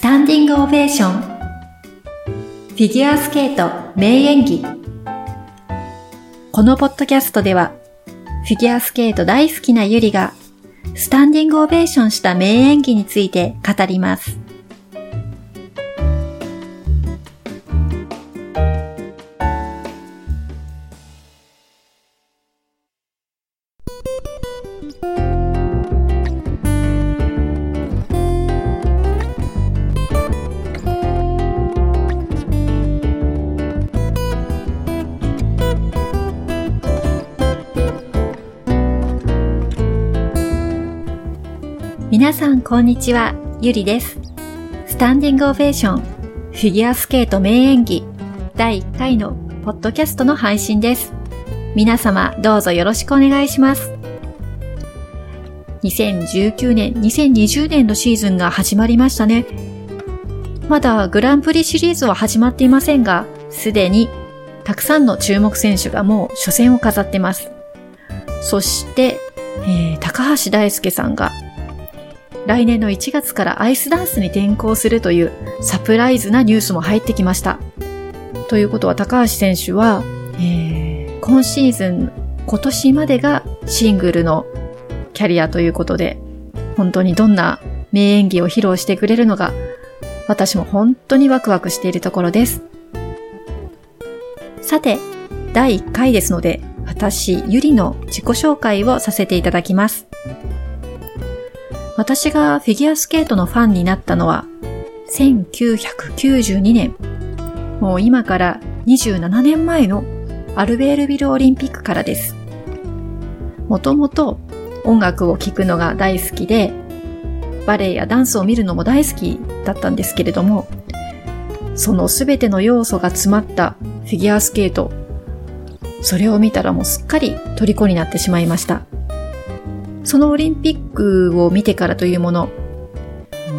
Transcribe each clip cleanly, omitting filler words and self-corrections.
スタンディングオベーション、フィギュアスケート名演技。このポッドキャストでは、フィギュアスケート大好きなゆりがスタンディングオベーションした名演技について語ります。皆さんこんにちは、ゆりです。スタンディングオベーション、フィギュアスケート名演技第1回のポッドキャストの配信です。皆様どうぞよろしくお願いします。2019年、2020年のシーズンが始まりましたね。まだグランプリシリーズは始まっていませんが、すでにたくさんの注目選手がもう初戦を飾ってます。そして、高橋大輔さんが来年の1月からアイスダンスに転向するというサプライズなニュースも入ってきました。ということは高橋選手は、今シーズン、今年までがシングルのキャリアということで、本当にどんな名演技を披露してくれるのか、私も本当にワクワクしているところです。さて、第1回ですので、私、ゆりの自己紹介をさせていただきます。私がフィギュアスケートのファンになったのは1992年、もう今から27年前のアルベールビルオリンピックからです。もともと音楽を聴くのが大好きで、バレエやダンスを見るのも大好きだったんですけれども、そのすべての要素が詰まったフィギュアスケート、それを見たらもうすっかり虜になってしまいました。そのオリンピックを見てからというもの、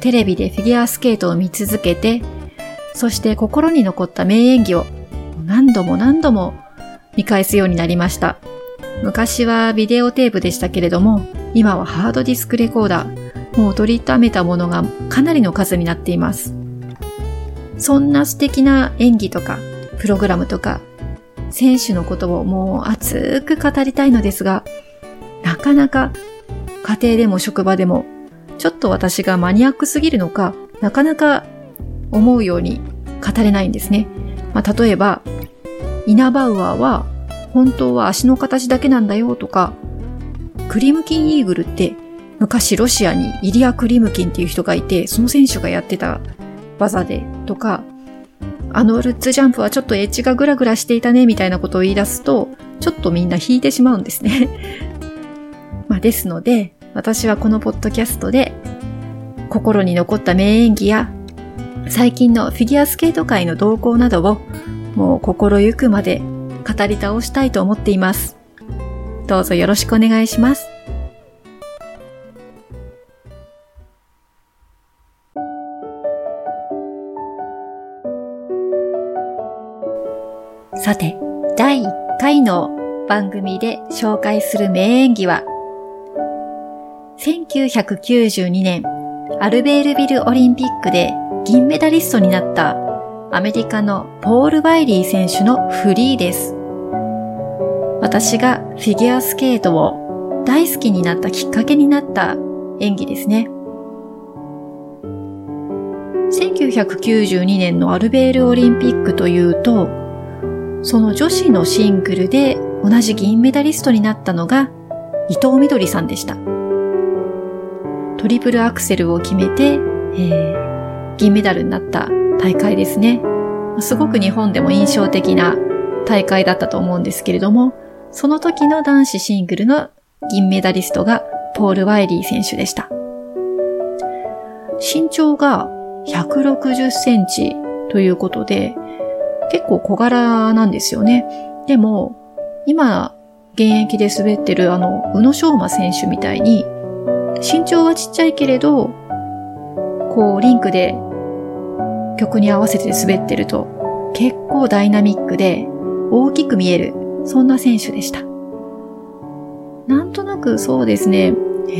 テレビでフィギュアスケートを見続けて、そして心に残った名演技を何度も見返すようになりました。昔はビデオテープでしたけれども、今はハードディスクレコーダー、もう取りためたものがかなりの数になっています。そんな素敵な演技とか、プログラムとか、選手のことをもう熱く語りたいのですが、なかなか家庭でも職場でもちょっと私がマニアックすぎるのか、なかなか思うように語れないんですね。例えばイナバウアーは本当は足の形だけなんだよとか、クリムキンイーグルって昔ロシアにイリア・クリムキンっていう人がいて、その選手がやってた技でとか、あのルッツジャンプはちょっとエッジがグラグラしていたねみたいなことを言い出すと、ちょっとみんな引いてしまうんですね。ですので、私はこのポッドキャストで心に残った名演技や最近のフィギュアスケート界の動向などをもう心ゆくまで語り倒したいと思っています。どうぞよろしくお願いします。さて、第1回の番組で紹介する名演技は1992年、アルベールビルオリンピックで銀メダリストになったアメリカのポール・バイリー選手のフリーです。私がフィギュアスケートを大好きになったきっかけになった演技ですね。1992年のアルベールオリンピックというと、その女子のシングルで同じ銀メダリストになったのが伊藤みどりさんでした。トリプルアクセルを決めて、銀メダルになった大会ですね。すごく日本でも印象的な大会だったと思うんですけれども、その時の男子シングルの銀メダリストがポール・ワイリー選手でした。身長が160センチということで、結構小柄なんですよね。でも、今現役で滑ってる宇野昌磨選手みたいに、身長はちっちゃいけれど、こうリンクで曲に合わせて滑ってると結構ダイナミックで大きく見える、そんな選手でした。なんとなくそうですね、現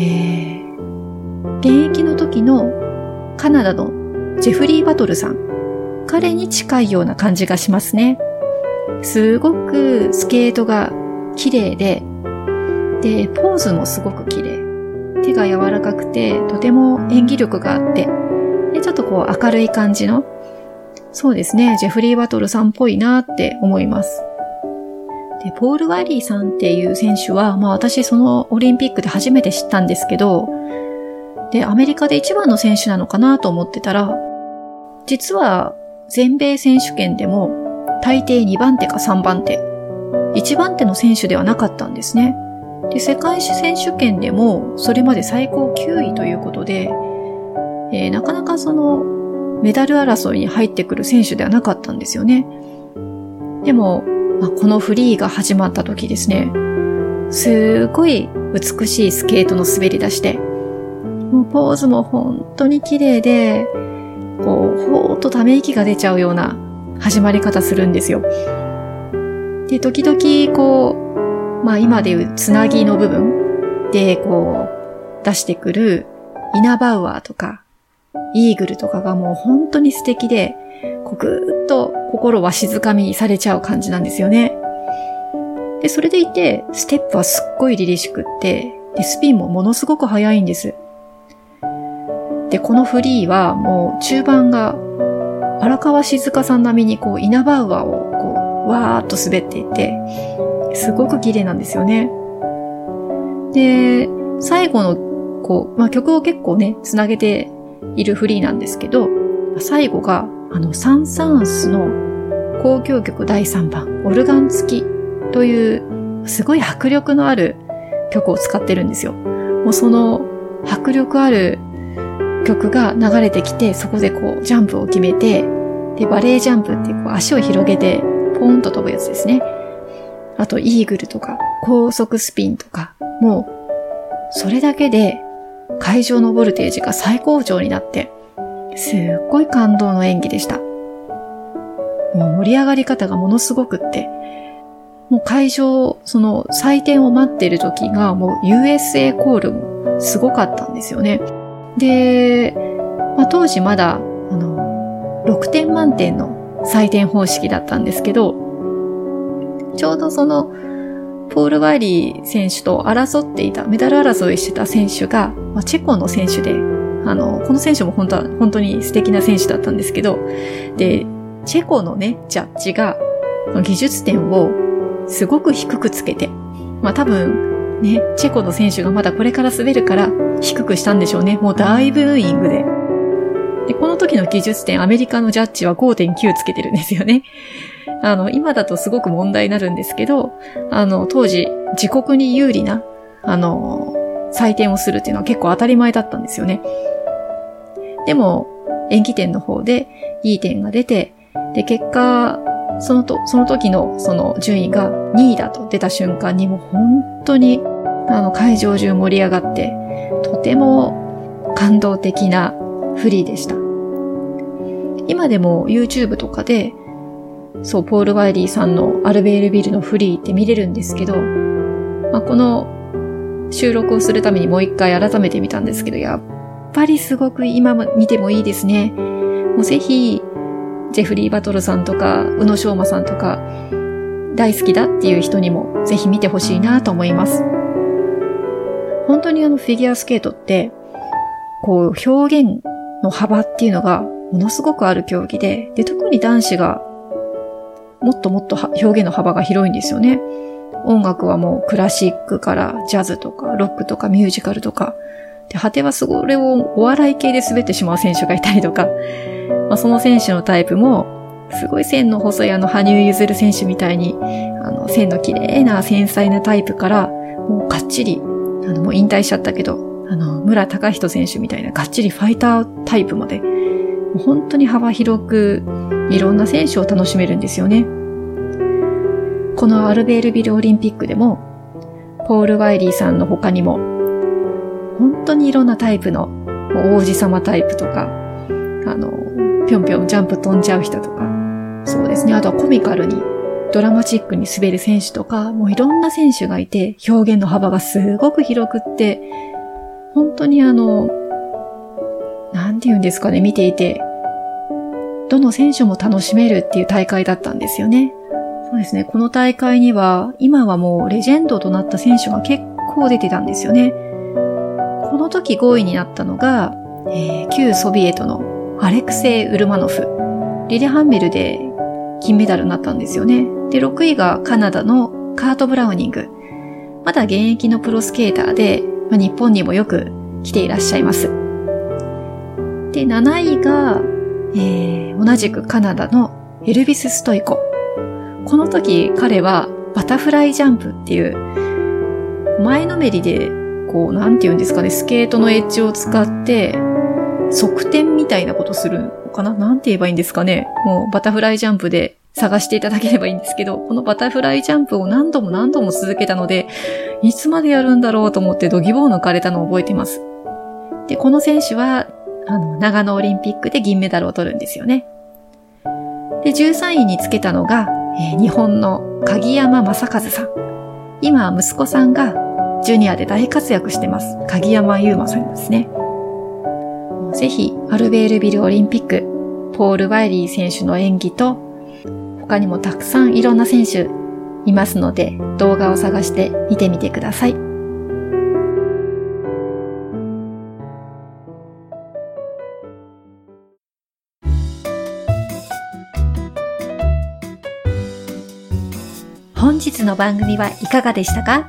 役の時のカナダのジェフリー・バトルさん、彼に近いような感じがしますね。すごくスケートが綺麗で、でポーズもすごく綺麗、手が柔らかくてとても演技力があって、でちょっとこう明るい感じの、そうですね、ジェフリー・バトルさんっぽいなって思います。でポール・ワリーさんっていう選手は、まあ私そのオリンピックで初めて知ったんですけど、でアメリカで一番の選手なのかなと思ってたら、実は全米選手権でも大抵2番手か3番手、1番手の選手ではなかったんですね。で世界選手権でもそれまで最高9位ということで、なかなかそのメダル争いに入ってくる選手ではなかったんですよね。でも、まあ、このフリーが始まった時ですね、すごい美しいスケートの滑り出して、もうポーズも本当に綺麗で、こうほーっとため息が出ちゃうような始まり方するんですよ。で時々こう、まあ今でいうつなぎの部分でこう出してくるイナバウアーとかイーグルとかがもう本当に素敵で、こうぐーっと心は静かみされちゃう感じなんですよね。でそれでいてステップはすっごい凛々しくって、でスピンもものすごく速いんです。でこのフリーはもう中盤が荒川静香さん並みにこうイナバウアーをこうわーっと滑っていて、すごく綺麗なんですよね。で最後のこう、まあ、曲を結構ねつなげているフリーなんですけど、最後がサン・サーンスの交響曲第3番オルガン付きというすごい迫力のある曲を使ってるんですよ。もうその迫力ある曲が流れてきて、そこでこうジャンプを決めて、でバレージャンプってこう足を広げてポンと飛ぶやつですね。あとイーグルとか高速スピンとか、もうそれだけで会場のボルテージが最高潮になって、すっごい感動の演技でした。もう盛り上がり方がものすごくって、もう会場、その採点を待っている時がもう USA コールもすごかったんですよね。で、まあ、当時まだ6点満点の採点方式だったんですけど、ちょうどそのポール・ワイリー選手と争っていた、メダル争いしてた選手が、まあ、チェコの選手で、この選手も本当に素敵な選手だったんですけど、で、チェコのね、ジャッジが、技術点をすごく低くつけて、まあ多分、ね、チェコの選手がまだこれから滑るから低くしたんでしょうね。もう大ブーイングで。で、この時の技術点、アメリカのジャッジは 5.9 つけてるんですよね。今だとすごく問題になるんですけど、当時、自国に有利な、採点をするっていうのは結構当たり前だったんですよね。でも、演技点の方でいい点が出て、で、結果、その時のその順位が2位だと出た瞬間に、もう本当に、会場中盛り上がって、とても感動的なフリーでした。今でも YouTube とかで、そう、ポール・ワイリーさんのアルベールビルのフリーって見れるんですけど、まあ、この収録をするためにもう一回改めて見たんですけど、やっぱりすごく今見てもいいですね。もうぜひ、ジェフリー・バトルさんとか、宇野昌磨さんとか、大好きだっていう人にもぜひ見てほしいなと思います。本当にフィギュアスケートって、こう表現の幅っていうのがものすごくある競技で、で、特に男子がもっともっと表現の幅が広いんですよね。音楽はもうクラシックからジャズとかロックとかミュージカルとかで、果てはそれをお笑い系で滑ってしまう選手がいたりとか、まあ、その選手のタイプもすごい線の細い羽生結弦選手みたいに線の綺麗な繊細なタイプから、もうがっちりもう引退しちゃったけど村高人選手みたいながっちりファイタータイプまで、本当に幅広くいろんな選手を楽しめるんですよね。このアルベールビルオリンピックでもポール・ワイリーさんの他にも本当にいろんなタイプの王子様タイプとか、ぴょんぴょんジャンプ飛んじゃう人とか、そうですね、あとはコミカルにドラマチックに滑る選手とか、もういろんな選手がいて、表現の幅がすごく広くって、本当になんて言うんですかね、見ていてどの選手も楽しめるっていう大会だったんですよね。そうですね。この大会には今はもうレジェンドとなった選手が結構出てたんですよね。この時5位になったのが、旧ソビエトのアレクセイ・ウルマノフ。リレハンメルで金メダルになったんですよね。で、6位がカナダのカート・ブラウニング。まだ現役のプロスケーターで、日本にもよく来ていらっしゃいます。で、7位が、同じくカナダのエルビス・ストイコ。この時彼はバタフライジャンプっていう前のめりでこうなんていうんですかね、スケートのエッジを使って側転みたいなことするのかな、なんて言えばいいんですかね。もうバタフライジャンプで探していただければいいんですけど、このバタフライジャンプを何度も何度も続けたので、いつまでやるんだろうと思って度肝を抜かれたのを覚えてます。で、この選手は長野オリンピックで銀メダルを取るんですよね。で、13位につけたのが日本の鍵山正和さん。今は息子さんがジュニアで大活躍してます。鍵山優真さんですね。ぜひアルベールビルオリンピック、ポール・ワイリー選手の演技と他にもたくさんいろんな選手いますので、動画を探して見てみてください。本日の番組はいかがでしたか？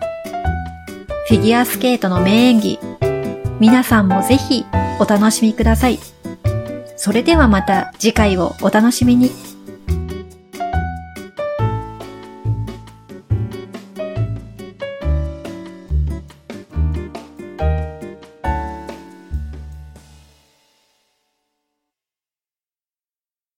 フィギュアスケートの名演技、皆さんもぜひお楽しみください。それではまた次回をお楽しみに。